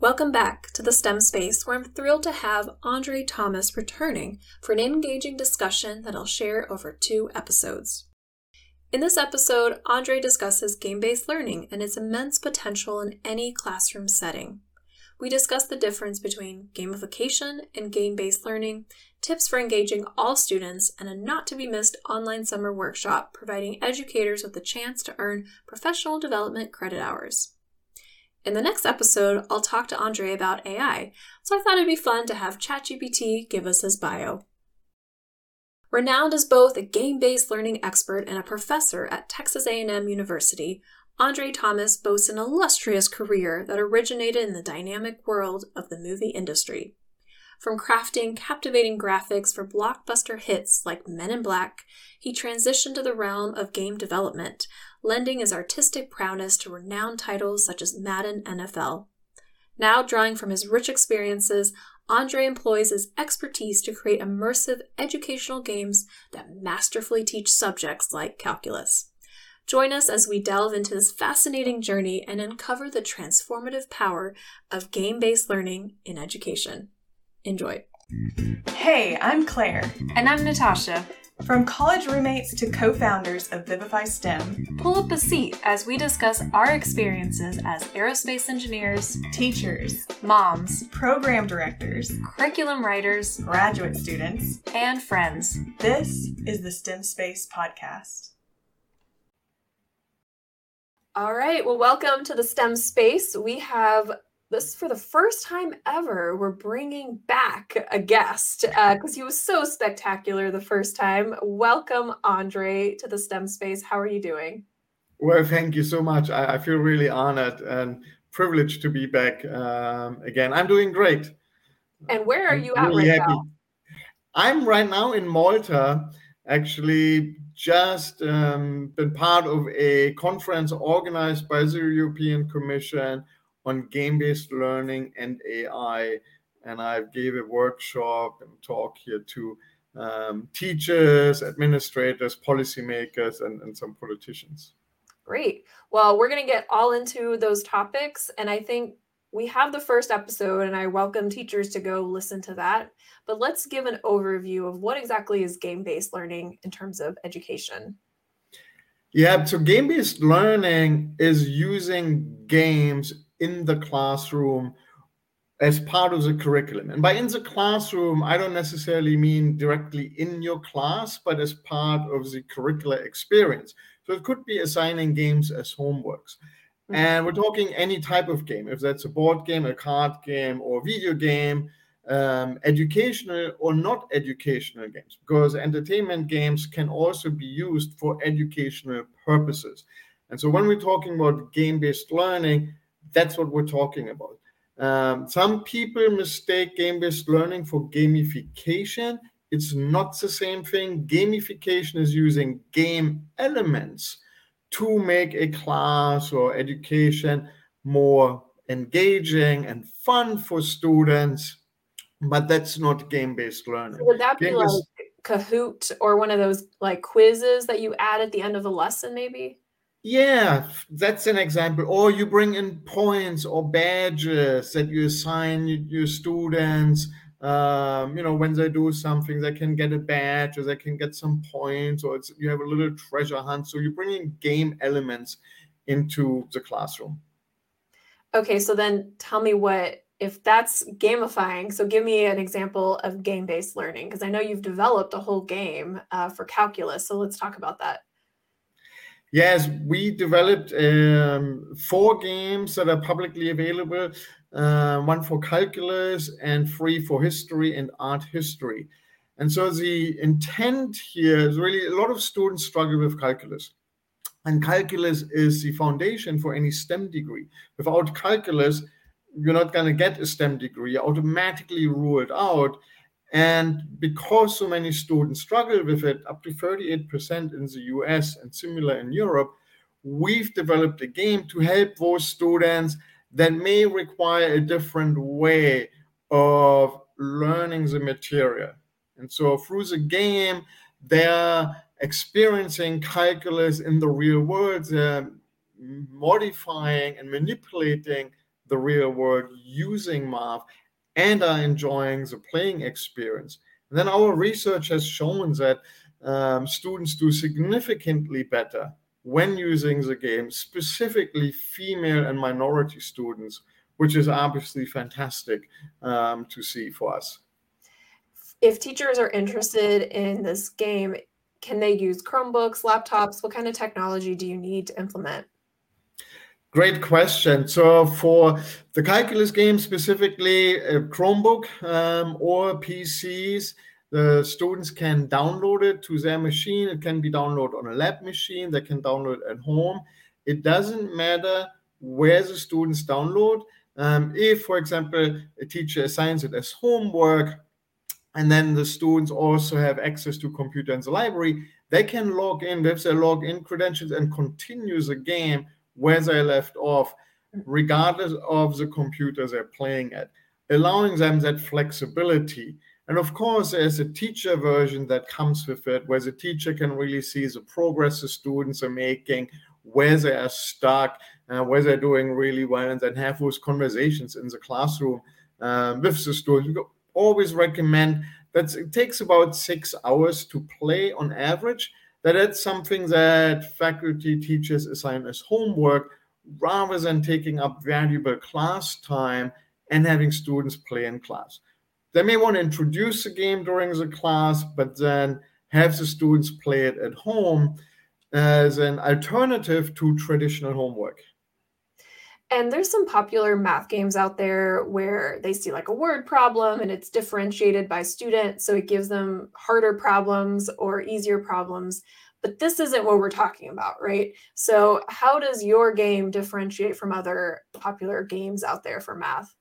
Welcome back to the STEM Space, where I'm thrilled to have André Thomas returning for an engaging discussion that I'll share over 2 episodes. In this episode, André discusses game-based learning and its immense potential in any classroom setting. We discuss the difference between gamification and game-based learning, tips for engaging all students, and a not-to-be-missed online summer workshop providing educators with the chance to earn professional development credit hours. In the next episode, I'll talk to André about AI, so I thought it'd be fun to have ChatGPT give us his bio. Renowned as both a game-based learning expert and a professor at Texas A&M University, André Thomas boasts an illustrious career that originated in the dynamic world of the movie industry. From crafting captivating graphics for blockbuster hits like Men in Black, he transitioned to the realm of game development, lending his artistic prowess to renowned titles such as Madden NFL. Now drawing from his rich experiences, André employs his expertise to create immersive educational games that masterfully teach subjects like calculus. Join us as we delve into this fascinating journey and uncover the transformative power of game-based learning in education. Enjoy. Hey, I'm Claire. And I'm Natasha. From college roommates to co-founders of Vivify STEM, pull up a seat as we discuss our experiences as aerospace engineers, teachers, moms, program directors, curriculum writers, graduate students, and friends. This is the STEM Space Podcast. All right, well, welcome to the STEM Space. We have this for the first time ever, we're bringing back a guest because he was so spectacular the first time. Welcome, André, to the STEM Space. How are you doing? Well, thank you so much. I feel really honored and privileged to be back again. I'm doing great. And where are you at right now? I'm right now in Malta, actually just been part of a conference organized by the European Commission on game-based learning and AI, and I gave a workshop and talk here to teachers, administrators, policymakers, and some politicians. Great. Well, we're going to get all into those topics, and I think we have the first episode, and I welcome teachers to go listen to that, but let's give an overview of what exactly is game-based learning in terms of education. Yeah, so game-based learning is using games in the classroom as part of the curriculum. And by in the classroom, I don't necessarily mean directly in your class, but as part of the curricular experience. So it could be assigning games as homeworks. Mm-hmm. And we're talking any type of game, if that's a board game, a card game, or video game, educational or not educational games, because entertainment games can also be used for educational purposes. And so when we're talking about game-based learning, that's what we're talking about. Some people mistake game-based learning for gamification. It's not the same thing. Gamification is using game elements to make a class or education more engaging and fun for students, but that's not game-based learning. So would that be like Kahoot or one of those like quizzes that you add at the end of a lesson maybe? Yeah, that's an example. Or you bring in points or badges that you assign your students. When they do something, they can get a badge or they can get some points, or you have a little treasure hunt. So you bring in game elements into the classroom. Okay, so then tell me if that's gamifying, so give me an example of game-based learning, because I know you've developed a whole game for calculus. So let's talk about that. Yes, we developed 4 games that are publicly available, 1 for calculus and 3 for history and art history. And so the intent here is really a lot of students struggle with calculus. And calculus is the foundation for any STEM degree. Without calculus, you're not going to get a STEM degree. You're automatically ruled out. And because so many students struggle with it, up to 38% in the US and similar in Europe, we've developed a game to help those students that may require a different way of learning the material. And so through the game, they're experiencing calculus in the real world, modifying and manipulating the real world using math and are enjoying the playing experience. And then our research has shown that students do significantly better when using the game, specifically female and minority students, which is obviously fantastic to see for us. If teachers are interested in this game, can they use Chromebooks, laptops? What kind of technology do you need to implement? Great question. So for the calculus game specifically, a Chromebook or PCs, the students can download it to their machine. It can be downloaded on a lab machine. They can download it at home. It doesn't matter where the students download. If, for example, a teacher assigns it as homework, and then the students also have access to computer in the library, they can log in with their login credentials and continue the game where they left off, regardless of the computer they're playing at, allowing them that flexibility. And of course, there's a teacher version that comes with it, where the teacher can really see the progress the students are making, where they are stuck, where they're doing really well, and then have those conversations in the classroom with the students. Always recommend that it takes about 6 hours to play on average. That's something that faculty teachers assign as homework rather than taking up valuable class time and having students play in class. They may want to introduce the game during the class, but then have the students play it at home as an alternative to traditional homework. And there's some popular math games out there where they see like a word problem and it's differentiated by student. So it gives them harder problems or easier problems. But this isn't what we're talking about, right? So how does your game differentiate from other popular games out there for math?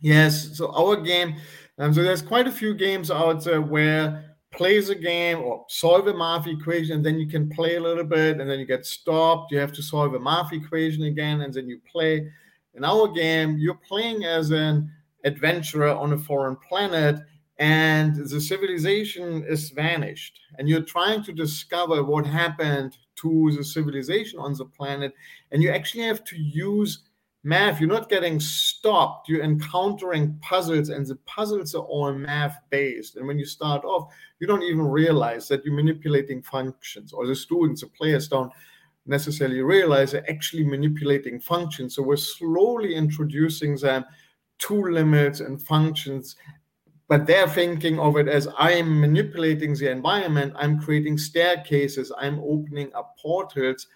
Yes, so our game, so there's quite a few games out there where plays a game or solve a math equation, and then you can play a little bit, and then you get stopped. You have to solve a math equation again, and then you play. In our game, you're playing as an adventurer on a foreign planet, and the civilization is vanished. And you're trying to discover what happened to the civilization on the planet, and you actually have to use math. You're not getting stopped. You're encountering puzzles, and the puzzles are all math-based. And when you start off, you don't even realize that you're manipulating functions, or the students, the players don't necessarily realize they're actually manipulating functions. So we're slowly introducing them to limits and functions, but they're thinking of it as I'm manipulating the environment, I'm creating staircases, I'm opening up portals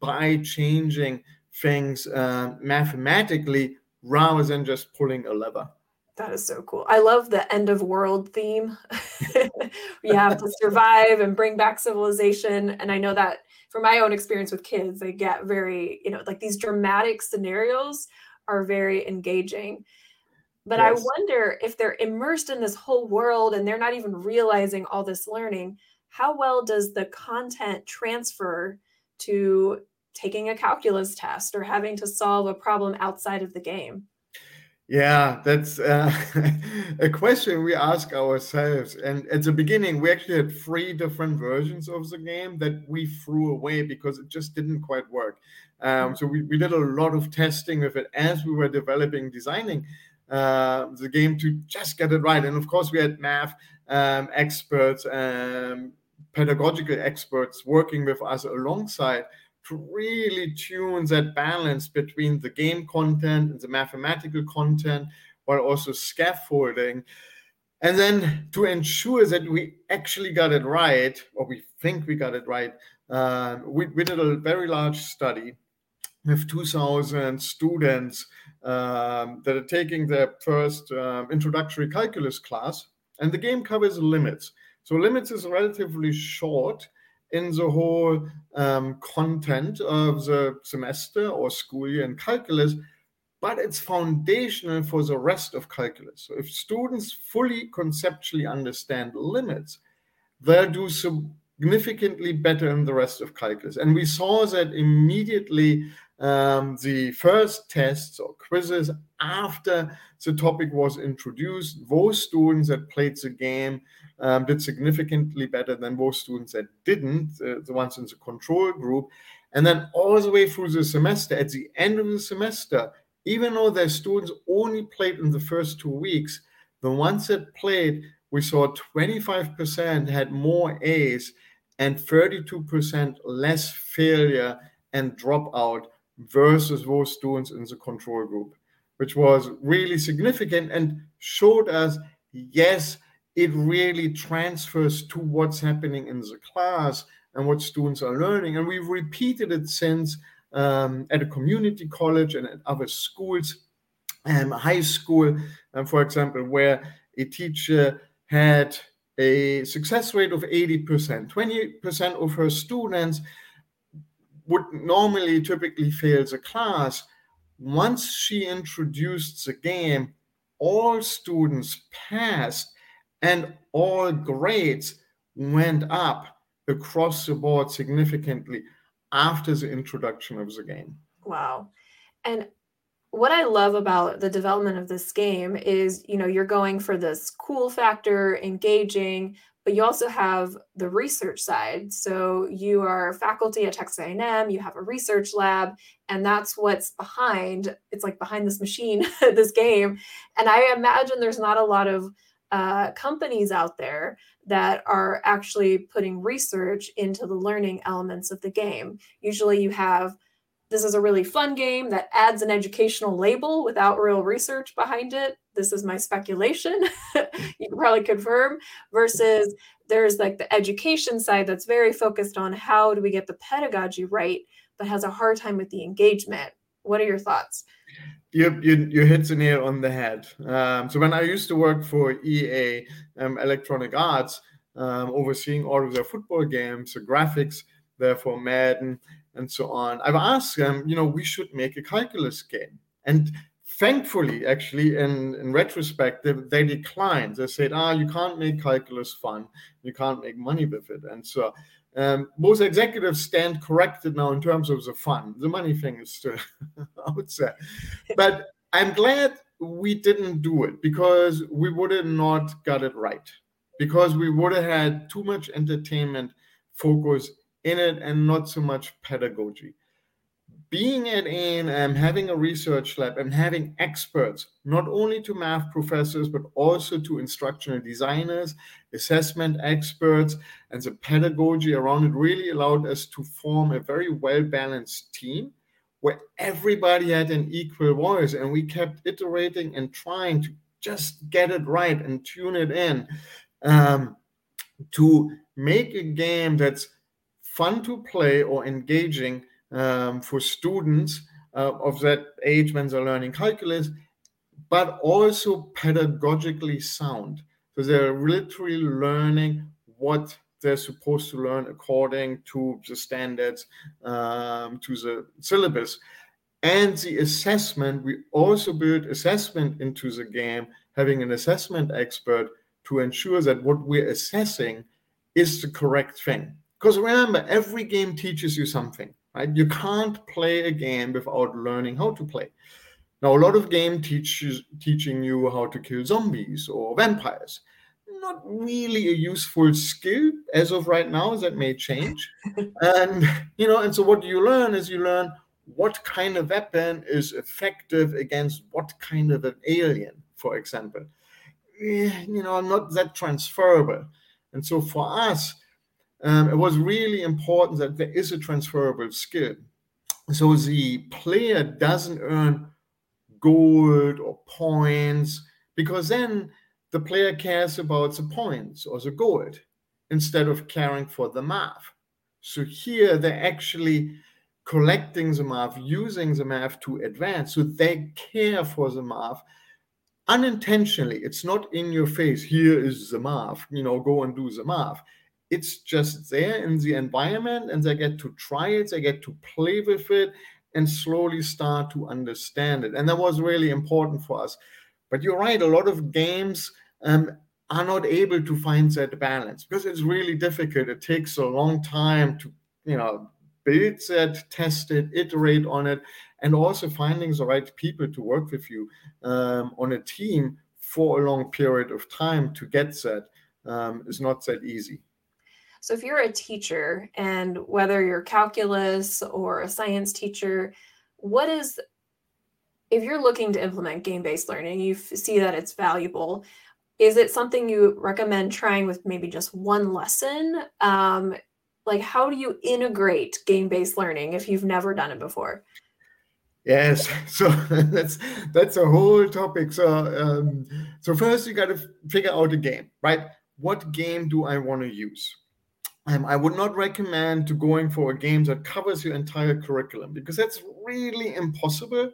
by changing things mathematically rather than just pulling a lever. That is so cool. I love the end of world theme. You have to survive and bring back civilization. And I know that from my own experience with kids, they get very, like these dramatic scenarios are very engaging. But yes. I wonder if they're immersed in this whole world and they're not even realizing all this learning, how well does the content transfer to taking a calculus test or having to solve a problem outside of the game? Yeah, that's a question we ask ourselves. And at the beginning, we actually had 3 different versions of the game that we threw away because it just didn't quite work. So we did a lot of testing with it as we were designing the game to just get it right. And of course, we had math experts, pedagogical experts working with us alongside to really tune that balance between the game content and the mathematical content while also scaffolding. And then to ensure that we actually got it right, or we think we got it right, we did a very large study with 2,000 students that are taking their first introductory calculus class. And the game covers limits. So limits is relatively short in the whole content of the semester or school year in calculus, but it's foundational for the rest of calculus. So if students fully conceptually understand limits, they'll do significantly better in the rest of calculus. And we saw that immediately the first tests or quizzes after the topic was introduced, those students that played the game did significantly better than those students that didn't, the ones in the control group. And then all the way through the semester, at the end of the semester, Even though their students only played in the first 2 weeks, the ones that played, we saw 25% had more A's and 32% less failure and dropout versus those students in the control group, which was really significant and showed us, yes, it really transfers to what's happening in the class and what students are learning. And we've repeated it since at a community college and at other schools, high school, for example, where a teacher had a success rate of 80%. 20% of her students would normally typically fail the class. Once she introduced the game, all students passed and all grades went up across the board significantly after the introduction of the game. Wow. And what I love about the development of this game is, you know, you're going for this cool factor, engaging, but you also have the research side. So you are faculty at Texas A&M, you have a research lab, and that's what's behind, it's like behind this machine, this game. And I imagine there's not a lot of companies out there that are actually putting research into the learning elements of the game. Usually you have, this is a really fun game that adds an educational label without real research behind it. This is my speculation. You can probably confirm. Versus there's like the education side that's very focused on how do we get the pedagogy right, but has a hard time with the engagement. What are your thoughts? You hit the nail on the head. So when I used to work for EA, Electronic Arts, overseeing all of their football games, the graphics, therefore Madden, and so on, I've asked them, you know, we should make a calculus game. And thankfully, actually, in retrospect, they declined. They said, you can't make calculus fun. You can't make money with it. And so most executives stand corrected now in terms of the fun. The money thing is still out there. But I'm glad we didn't do it, because we would have not got it right, because we would have had too much entertainment focus in it and not so much pedagogy. Being at A&M, having a research lab and having experts, not only to math professors, but also to instructional designers, assessment experts, and the pedagogy around it really allowed us to form a very well-balanced team where everybody had an equal voice, and we kept iterating and trying to just get it right and tune it in to make a game that's fun to play or engaging for students of that age when they're learning calculus, but also pedagogically sound. So they're literally learning what they're supposed to learn according to the standards, to the syllabus. And the assessment, we also built assessment into the game, having an assessment expert to ensure that what we're assessing is the correct thing. Because remember, every game teaches you something, right? You can't play a game without learning how to play. Now, a lot of game teaching you how to kill zombies or vampires. Not really a useful skill as of right now. That may change. And so what you learn is you learn what kind of weapon is effective against what kind of an alien, for example. Not that transferable. And so for us, it was really important that there is a transferable skill. So the player doesn't earn gold or points, because then the player cares about the points or the gold instead of caring for the math. So here they're actually collecting the math, using the math to advance. So they care for the math unintentionally. It's not in your face. Here is the math, go and do the math. It's just there in the environment, and they get to try it, they get to play with it, and slowly start to understand it. And that was really important for us. But you're right, a lot of games are not able to find that balance, because it's really difficult. It takes a long time to, build that, test it, iterate on it, and also finding the right people to work with you on a team for a long period of time to get that is not that easy. So if you're a teacher, and whether you're calculus or a science teacher, what is if you're looking to implement game-based learning, you see that it's valuable. Is it something you recommend trying with maybe just one lesson? Like, how do you integrate game-based learning if you've never done it before? Yes, so that's a whole topic. So so first you got to figure out a game, right? What game do I want to use? I would not recommend to going for a game that covers your entire curriculum because that's really impossible.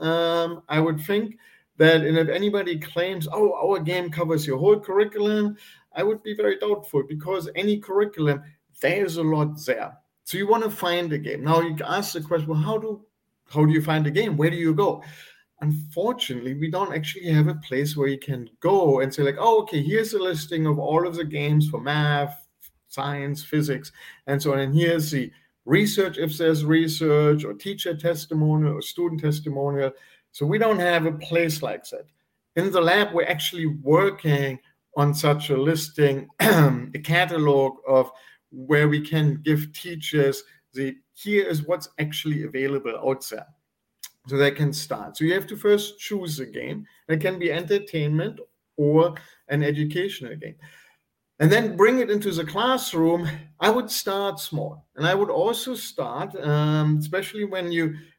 I would think that, and if anybody claims, oh, our game covers your whole curriculum, I would be very doubtful because any curriculum, there's a lot there. So you want to find a game. Now you ask the question, well, how do you find a game? Where do you go? Unfortunately, we don't actually have a place where you can go and say like, oh, okay, here's a listing of all of the games for math, science, physics, and so on. And here's the research, if there's research, or teacher testimonial, or student testimonial. So we don't have a place like that. In the lab, we're actually working on such a listing, a catalog of where we can give teachers the, here is what's actually available out there. So they can start. So you have to first choose a game. It can be entertainment or an educational game. And then bring it into the classroom. I would start small. And I would also start, especially when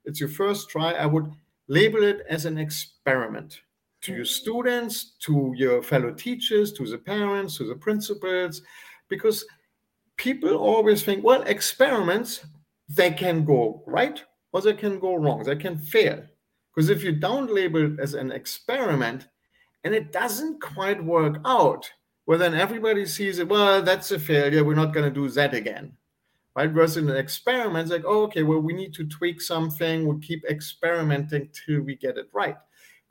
it's your first try, I would label it as an experiment to your students, to your fellow teachers, to the parents, to the principals, because people always think, well, experiments, they can go right or they can go wrong. They can fail. Because if you don't label it as an experiment and it doesn't quite work out, well, then everybody sees it, well, that's a failure. We're not going to do that again, right? Whereas in an experiment, it's like, oh, okay, well, we need to tweak something. We'll keep experimenting till we get it right.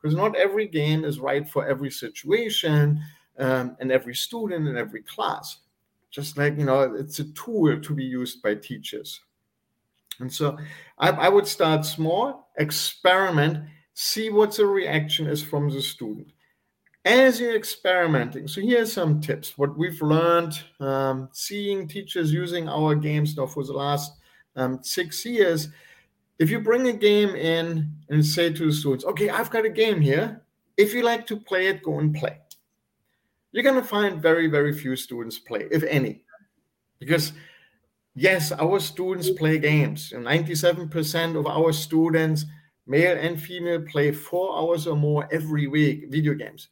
Because not every game is right for every situation and every student and every class. Just like, you know, it's a tool to be used by teachers. And so I would start small, experiment, see what the reaction is from the student. As you're experimenting, so here's some tips, what we've learned, seeing teachers using our games now for the last 6 years. If you bring a game in and say to the students, okay, I've got a game here. If you like to play it, go and play. You're going to find very, very few students play, if any. Because, yes, our students play games. And 97% of our students, male and female, play 4 hours or more every week video games.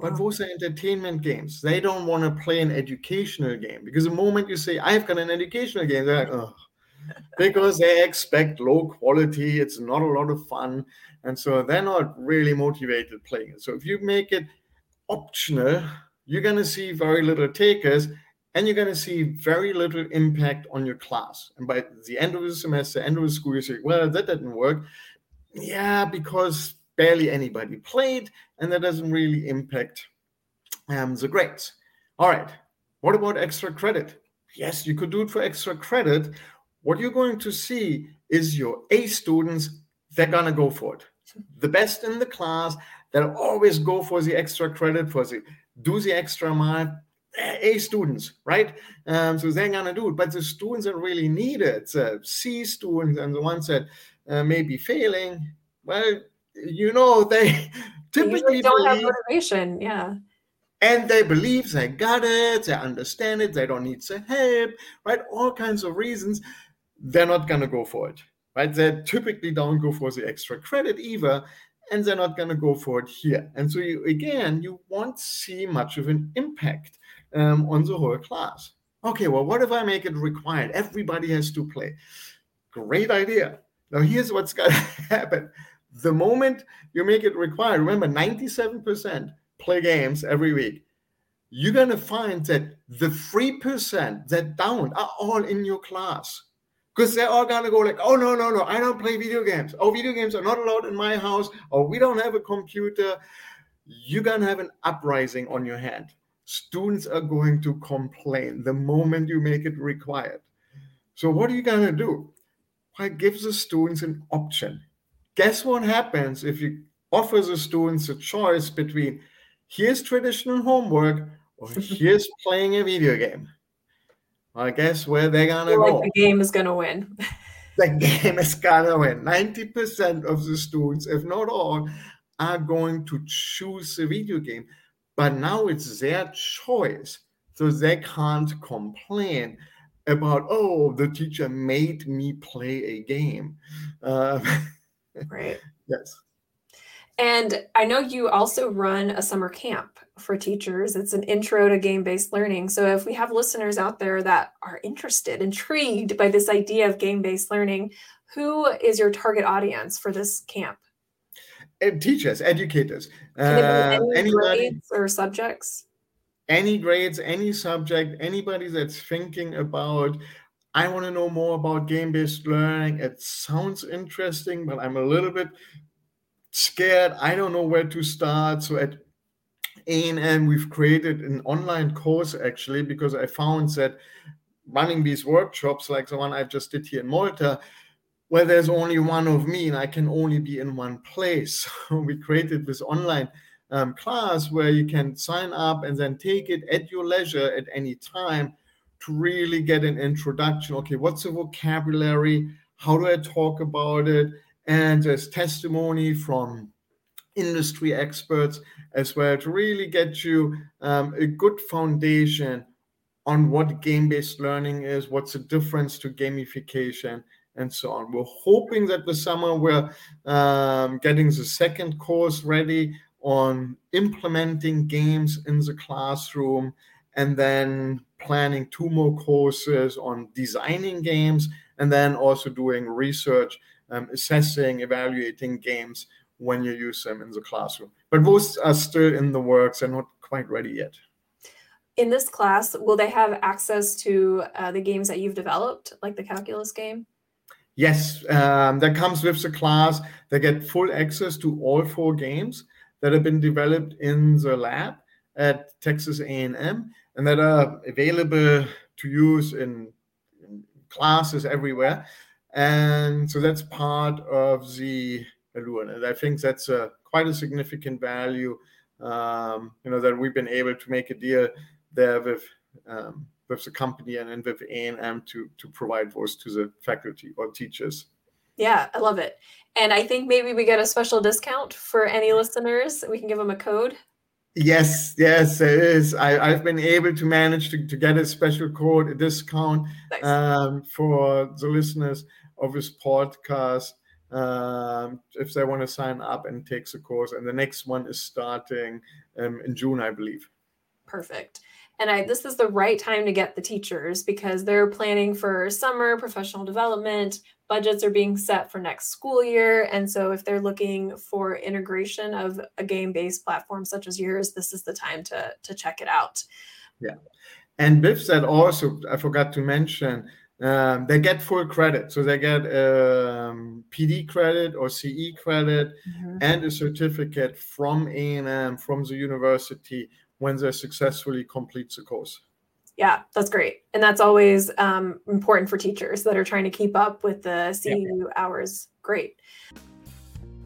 But those are entertainment games. They don't want to play an educational game because the moment you say, I've got an educational game, they're like, oh, because they expect low quality. It's not a lot of fun. And so they're not really motivated playing it. So if you make it optional, you're going to see very little takers and you're going to see very little impact on your class. And by the end of the semester, end of the school, you say, well, that didn't work. Yeah, because barely anybody played, and that doesn't really impact the grades. All right, what about extra credit? Yes, you could do it for extra credit. What you're going to see is your A students, they're going to go for it. The best in the class, they'll always go for the extra credit, do the extra mile. A students, right? So they're going to do it. But the students that really need it, the C students and the ones that may be failing, well, you know, they typically don't have motivation, yeah. And they believe they got it, they understand it, they don't need the help, right? All kinds of reasons. They're not going to go for it, right? They typically don't go for the extra credit either, and they're not going to go for it here. And so, you won't see much of an impact on the whole class. Okay, well, what if I make it required? Everybody has to play. Great idea. Now, here's what's going to happen. The moment you make it required, remember, 97% play games every week. You're going to find that the 3% that don't are all in your class because they're all going to go like, oh, no, I don't play video games. Oh, video games are not allowed in my house. Oh, we don't have a computer. You're going to have an uprising on your hand. Students are going to complain the moment you make it required. So what are you going to do? Well, give the students an option. Guess what happens if you offer the students a choice between here's traditional homework or here's playing a video game? I guess where they're going to go. The game is going to win. the game is kind of win. 90% of the students, if not all, are going to choose a video game. But now it's their choice. So they can't complain about, oh, the teacher made me play a game. Right. Yes. And I know you also run a summer camp for teachers. It's an intro to game-based learning. So if we have listeners out there that are interested, intrigued by this idea of game-based learning, who is your target audience for this camp? Teachers, educators. Any grades or subjects? Any grades, any subject, anybody that's thinking about, I want to know more about game-based learning. It sounds interesting, but I'm a little bit scared. I don't know where to start. So at A&M, we've created an online course, actually, because I found that running these workshops, like the one I just did here in Malta, where there's only one of me and I can only be in one place. So we created this online class where you can sign up and then take it at your leisure at any time to really get an introduction. Okay, what's the vocabulary? How do I talk about it? And there's testimony from industry experts as well to really get you a good foundation on what game-based learning is, what's the difference to gamification, and so on. We're hoping that this summer we're getting the second course ready on implementing games in the classroom, and then planning two more courses on designing games, and then also doing research, assessing, evaluating games when you use them in the classroom. But most are still in the works and not quite ready yet. In this class, will they have access to the games that you've developed, like the calculus game? Yes, that comes with the class. They get full access to all four games that have been developed in the lab at Texas A&M and that are available to use in classes everywhere. And so that's part of the allure. And I think that's quite a significant value, that we've been able to make a deal there with the company and with A&M to provide those to the faculty or teachers. Yeah, I love it. And I think maybe we get a special discount for any listeners. We can give them a code. Yes, there is. I've been able to manage to get a special code, a discount. Nice. For the listeners of this podcast if they want to sign up and take the course. And the next one is starting in June, I believe. Perfect. And this is the right time to get the teachers because they're planning for summer professional development. Budgets are being set for next school year. And so if they're looking for integration of a game-based platform such as yours, this is the time to check it out. Yeah. And with that also, I forgot to mention, they get full credit. So they get PD credit or CE credit and a certificate from A&M, from the university, when they successfully complete the course. Yeah, that's great. And that's always important for teachers that are trying to keep up with the CEU hours. Great.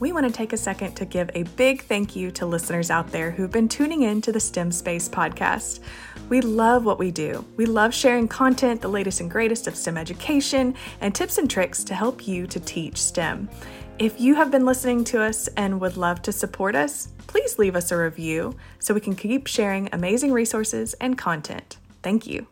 We want to take a second to give a big thank you to listeners out there who've been tuning in to the STEM Space podcast. We love what we do. We love sharing content, the latest and greatest of STEM education, and tips and tricks to help you to teach STEM. If you have been listening to us and would love to support us, please leave us a review so we can keep sharing amazing resources and content. Thank you.